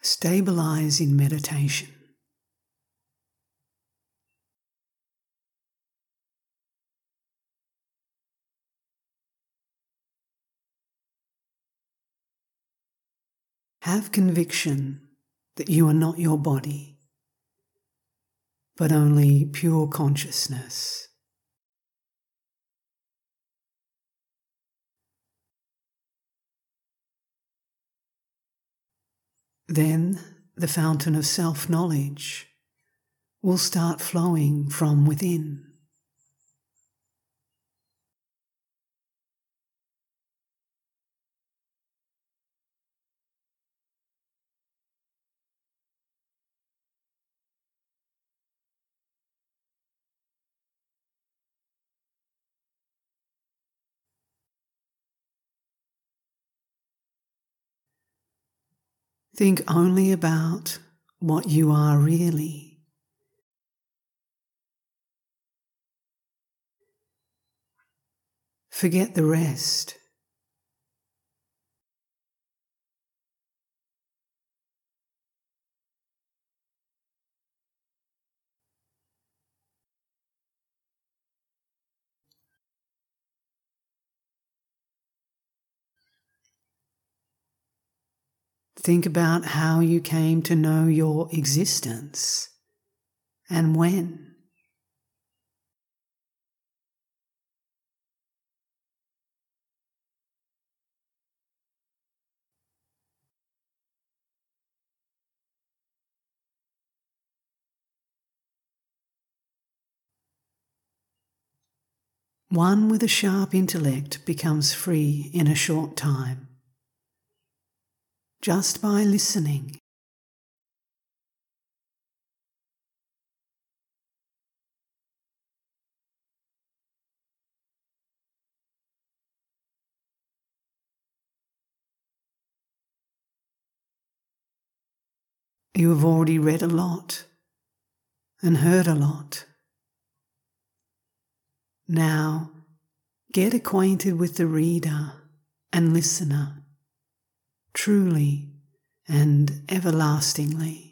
Stabilize in meditation. Have conviction that you are not your body, but only pure consciousness. Then the fountain of self-knowledge will start flowing from within. Think only about what you are really. Forget the rest. Think about how you came to know your existence and when. One with a sharp intellect becomes free in a short time. Just by listening. You have already read a lot and heard a lot. Now, get acquainted with the reader and listener. Truly and everlastingly.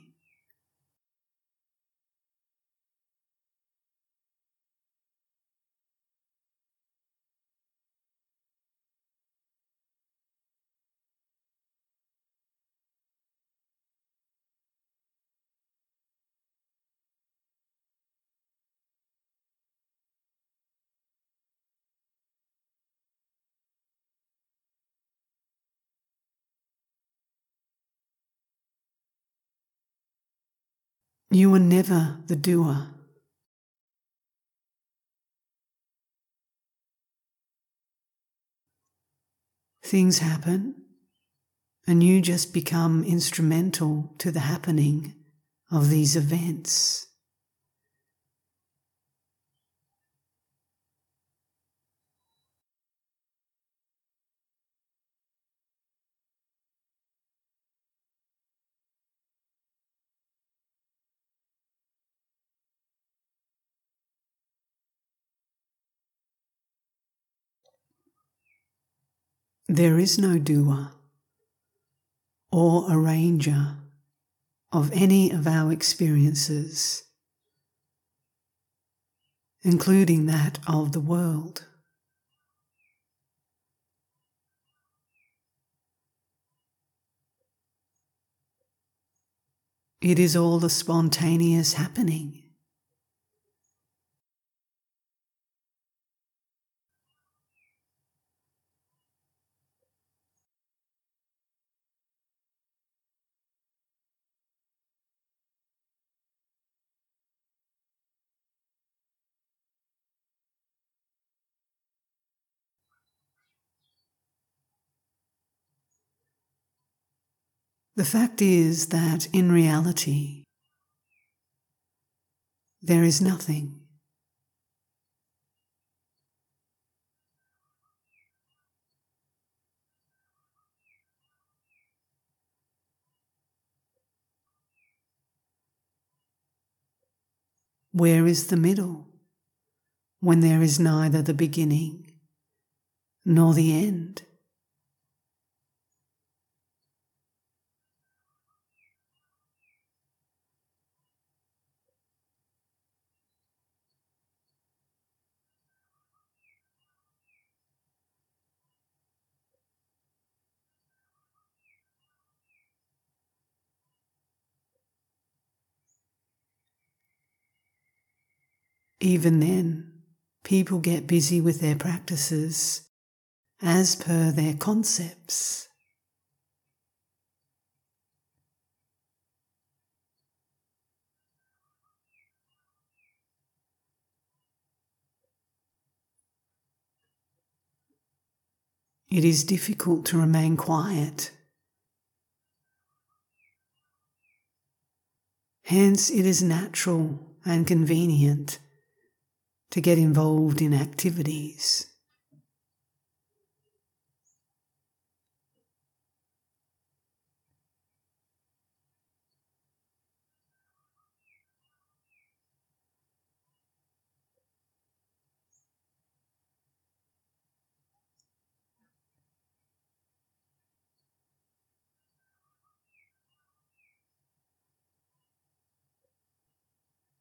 You are never the doer. Things happen, and you just become instrumental to the happening of these events. There is no doer or arranger of any of our experiences, including that of the world. It is all a spontaneous happening. The fact is that in reality, there is nothing. Where is the middle when there is neither the beginning nor the end? Even then, people get busy with their practices as per their concepts. It is difficult to remain quiet. Hence, it is natural and convenient to get involved in activities.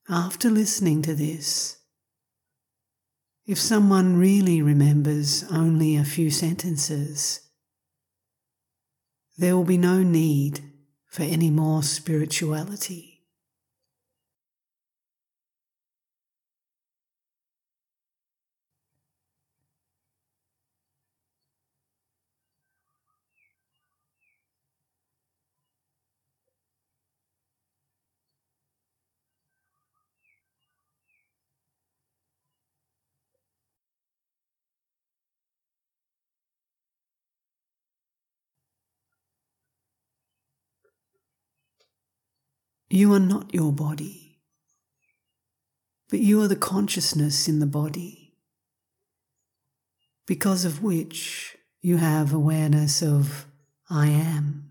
After listening to this, if someone really remembers only a few sentences, there will be no need for any more spirituality. You are not your body, but you are the consciousness in the body, because of which you have awareness of I am.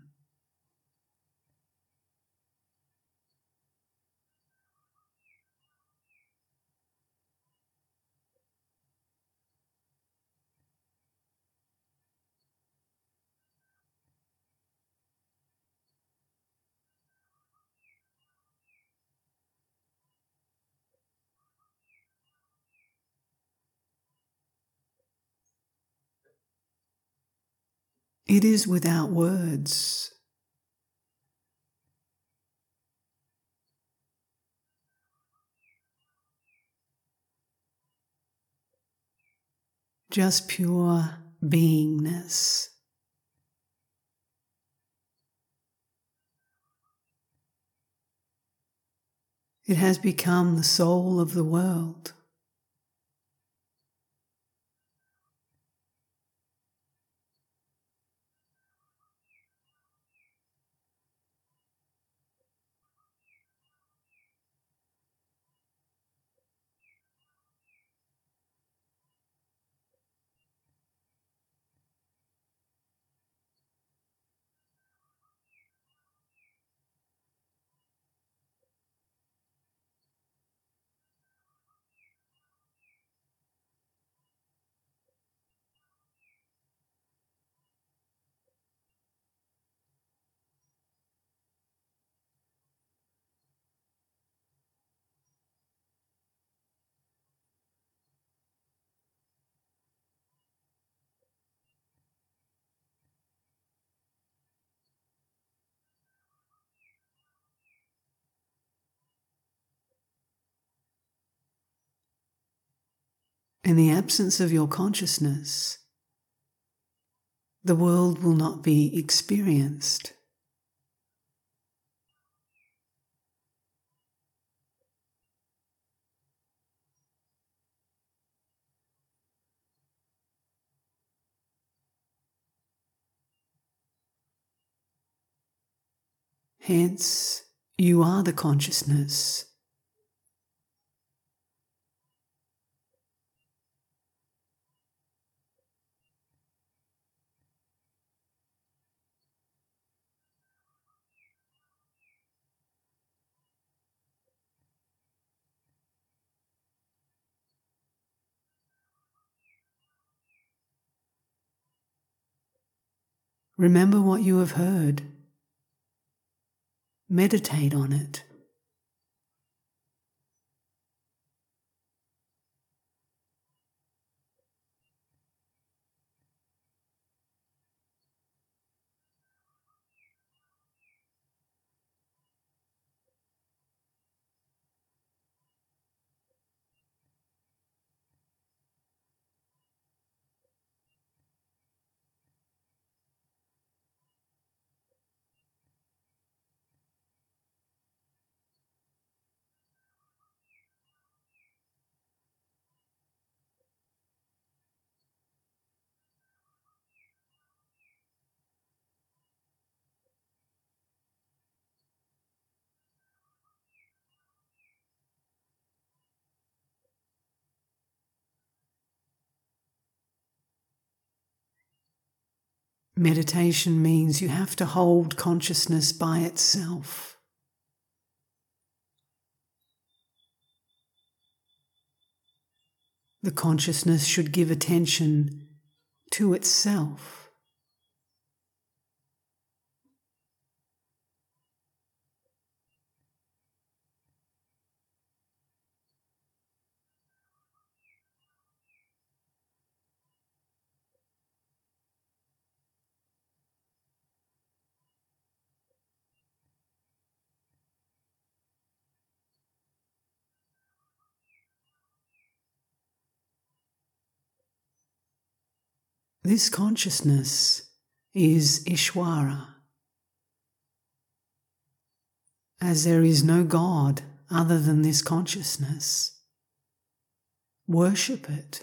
It is without words. Just pure beingness. It has become the soul of the world. In the absence of your consciousness, the world will not be experienced. Hence, you are the consciousness. Remember what you have heard. Meditate on it. Meditation means you have to hold consciousness by itself. The consciousness should give attention to itself. This consciousness is Ishvara. As there is no God other than this consciousness, worship it.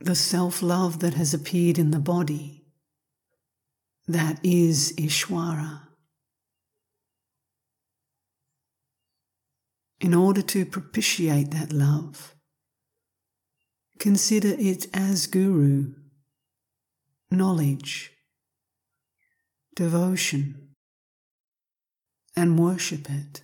The self-love that has appeared in the body, that is Ishvara. In order to propitiate that love, consider it as guru, knowledge, devotion, and worship it.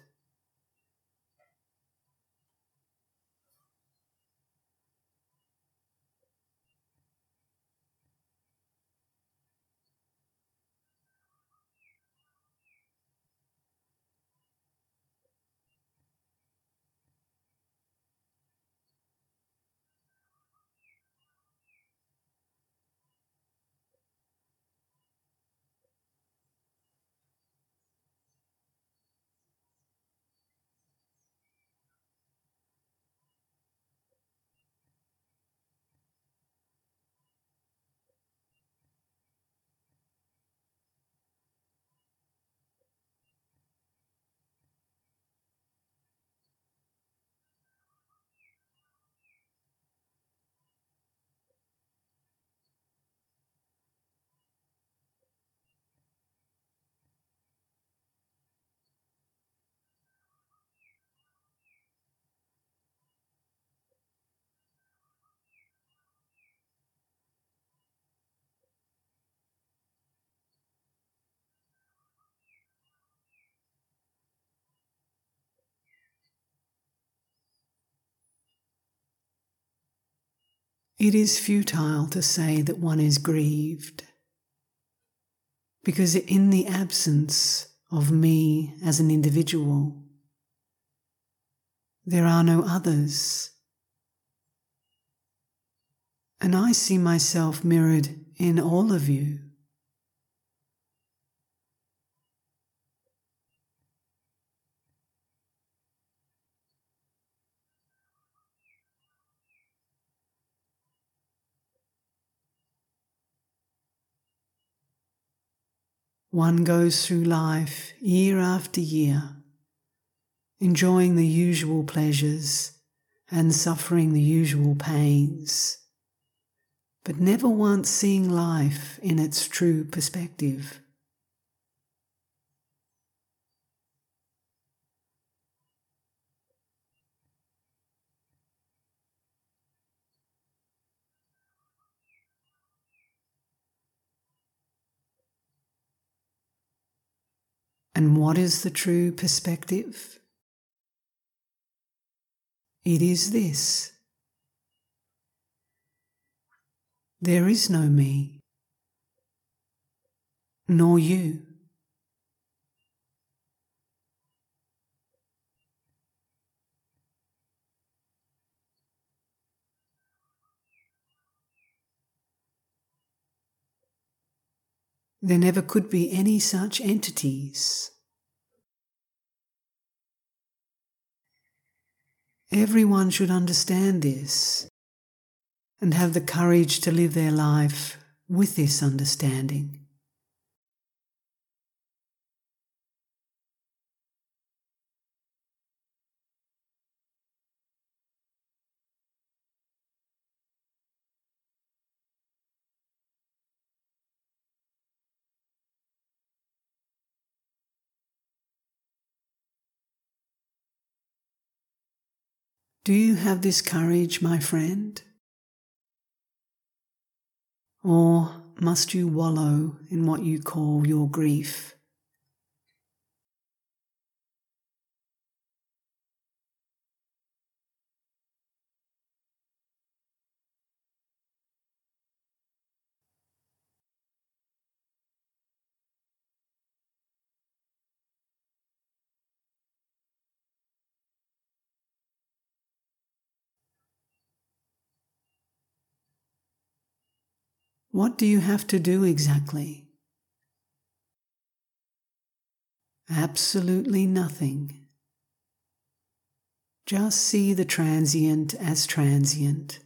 It is futile to say that one is grieved, because in the absence of me as an individual, there are no others, and I see myself mirrored in all of you. One goes through life year after year, enjoying the usual pleasures and suffering the usual pains, but never once seeing life in its true perspective. And what is the true perspective? It is this. There is no me, nor you. There never could be any such entities. Everyone should understand this and have the courage to live their life with this understanding. Do you have this courage, my friend? Or must you wallow in what you call your grief? What do you have to do exactly? Absolutely nothing. Just see the transient as transient,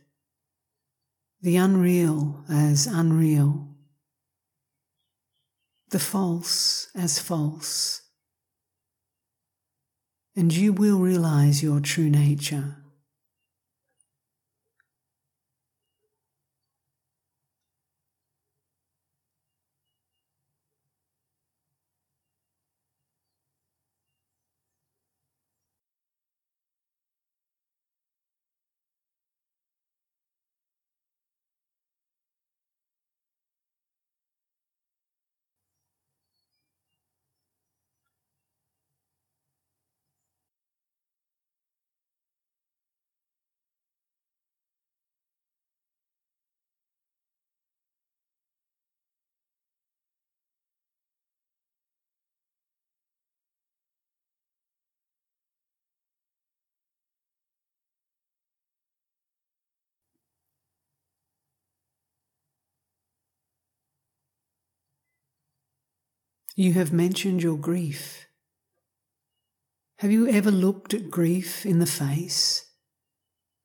the unreal as unreal, the false as false, and you will realize your true nature. You have mentioned your grief. Have you ever looked at grief in the face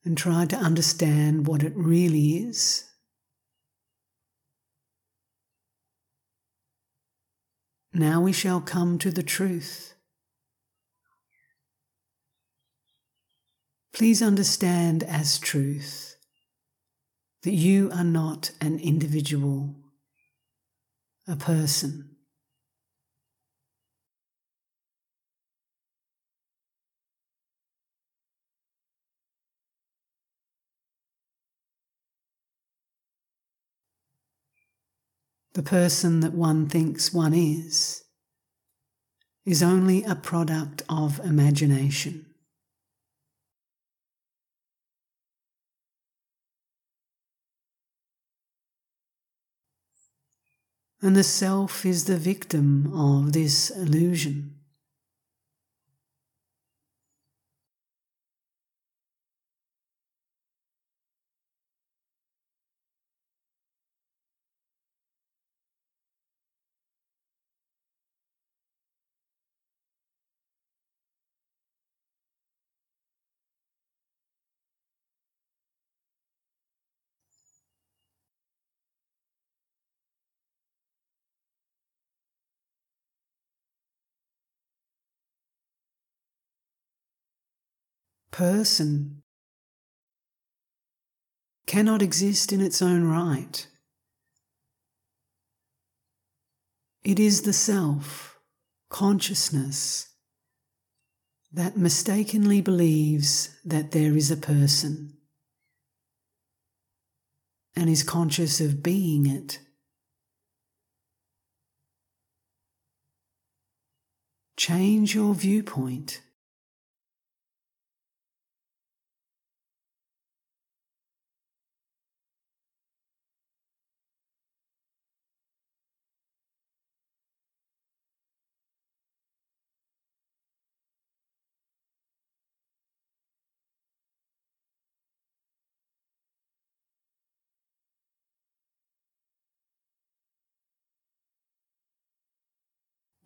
and tried to understand what it really is? Now we shall come to the truth. Please understand as truth that you are not an individual, a person. The person that one thinks one is only a product of imagination. And the self is the victim of this illusion. Person cannot exist in its own right. It is the self, consciousness, that mistakenly believes that there is a person and is conscious of being it. Change your viewpoint.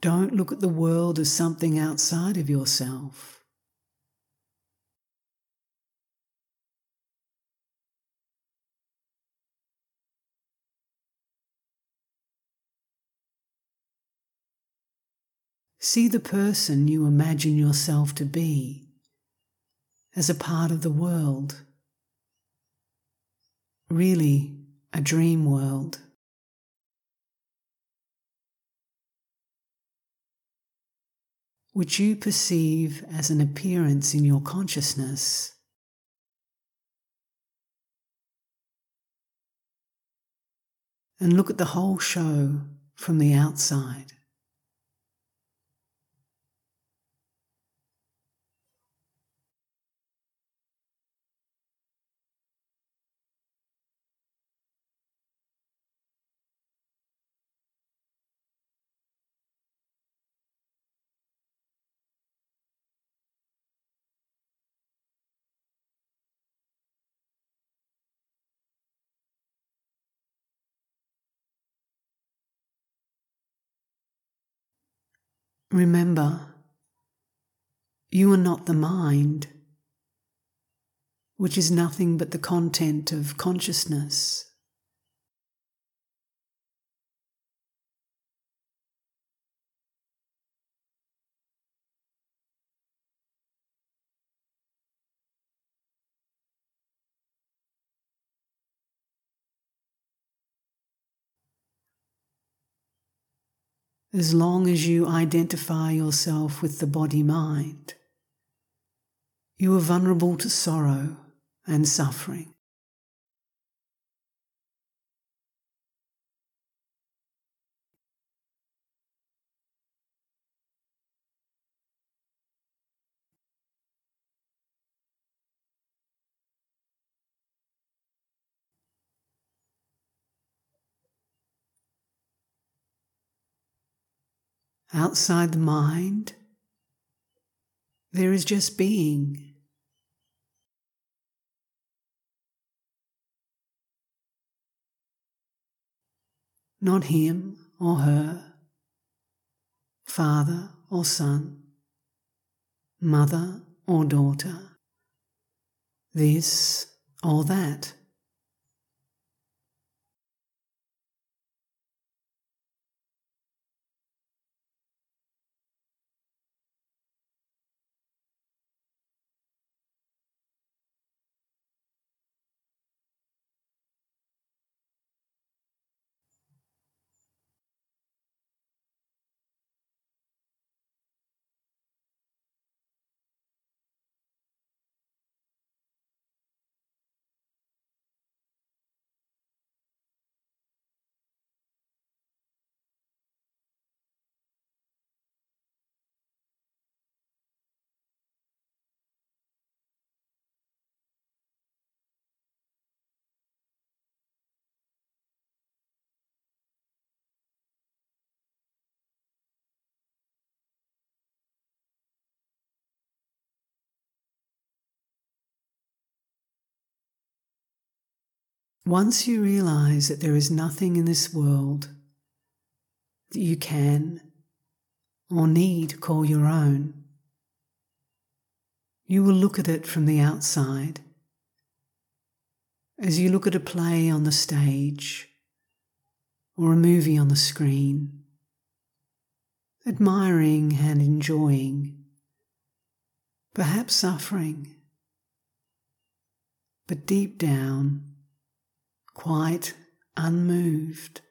Don't look at the world as something outside of yourself. See the person you imagine yourself to be as a part of the world, really a dream world. Which you perceive as an appearance in your consciousness. And look at the whole show from the outside. Remember, you are not the mind, which is nothing but the content of consciousness. As long as you identify yourself with the body-mind, you are vulnerable to sorrow and suffering. Outside the mind, there is just being. Not him or her, father or son, mother or daughter, this or that. Once you realize that there is nothing in this world that you can or need call your own, you will look at it from the outside, as you look at a play on the stage or a movie on the screen, admiring and enjoying, perhaps suffering, but deep down, quite unmoved.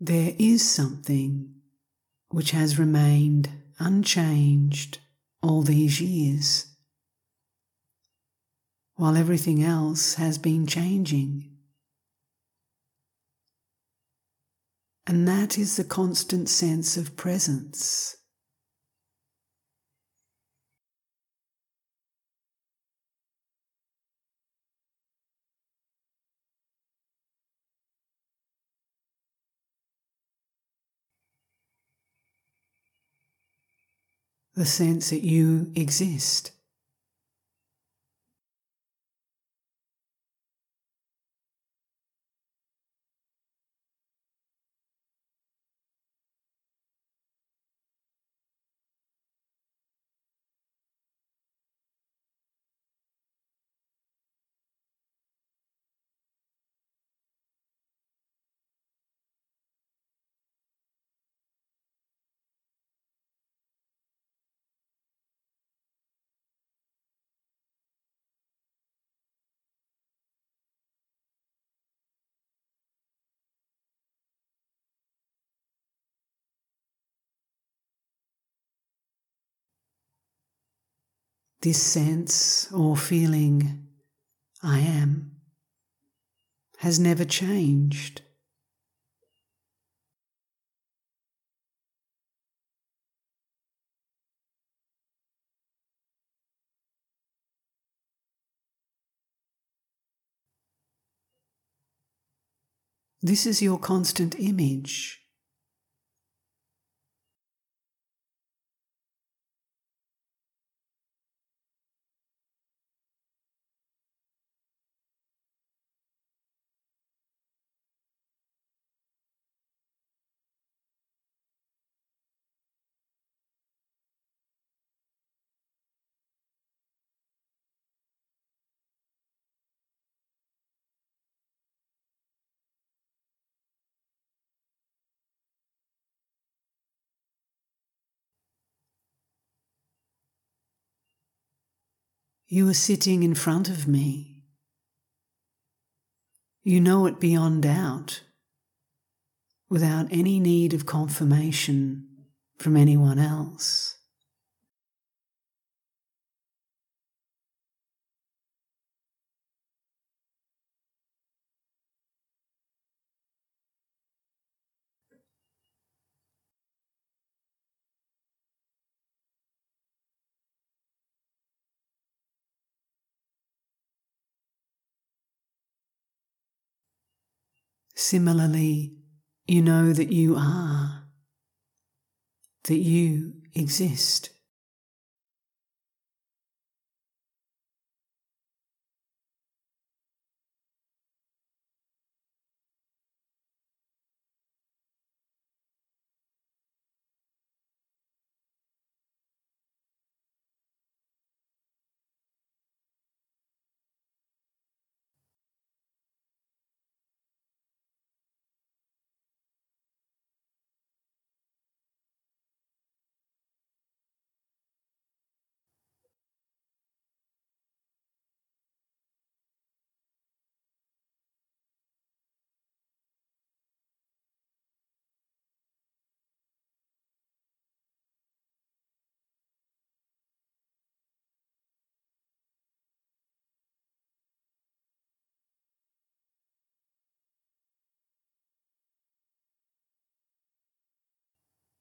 There is something which has remained unchanged all these years, while everything else has been changing. And that is the constant sense of presence. The sense that you exist. This sense or feeling, I am, has never changed. This is your constant image. You are sitting in front of me. You know it beyond doubt, without any need of confirmation from anyone else. Similarly, you know that you are, that you exist.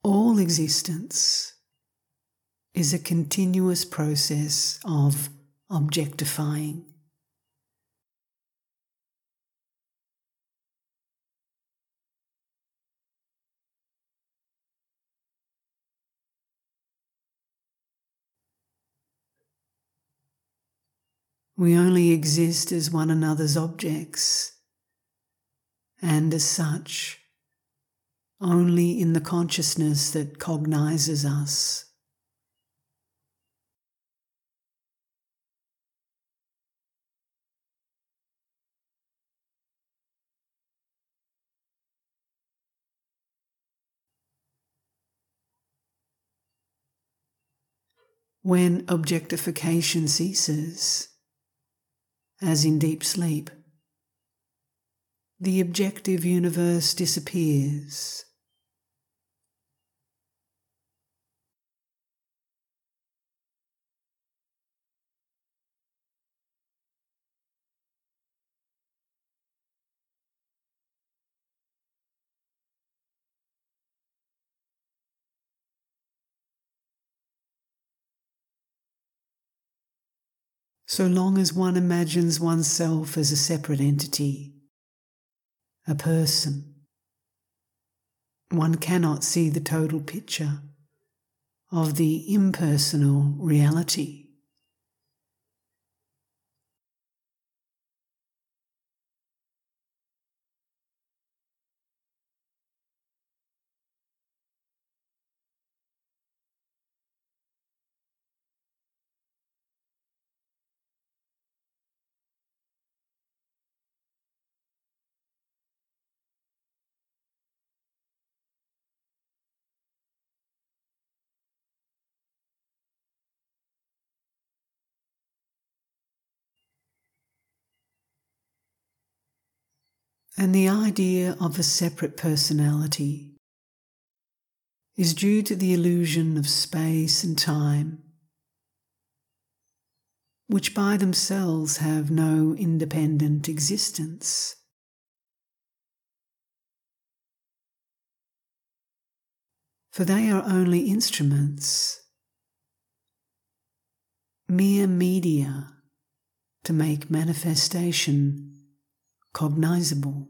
All existence is a continuous process of objectifying. We only exist as one another's objects, and as such, only in the consciousness that cognizes us. When objectification ceases, as in deep sleep, The objective universe disappears. So long as one imagines oneself as a separate entity, a person, one cannot see the total picture of the impersonal reality. And the idea of a separate personality is due to the illusion of space and time, which by themselves have no independent existence. For they are only instruments, mere media to make manifestation cognizable.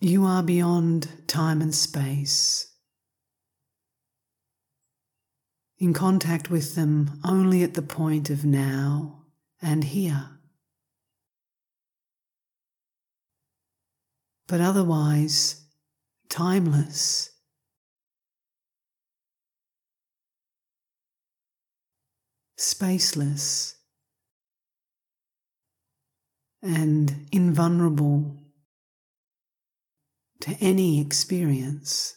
You are beyond time and space, in contact with them only at the point of now and here, but otherwise timeless. Spaceless and invulnerable to any experience.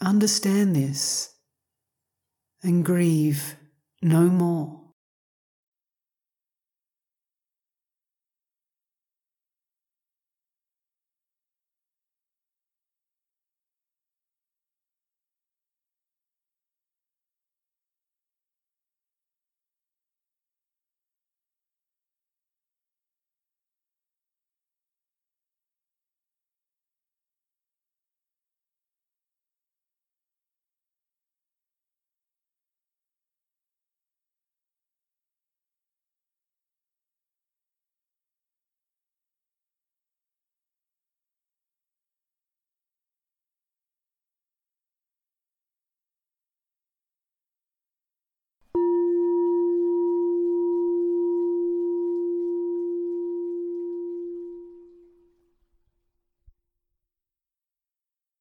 Understand this and grieve no more.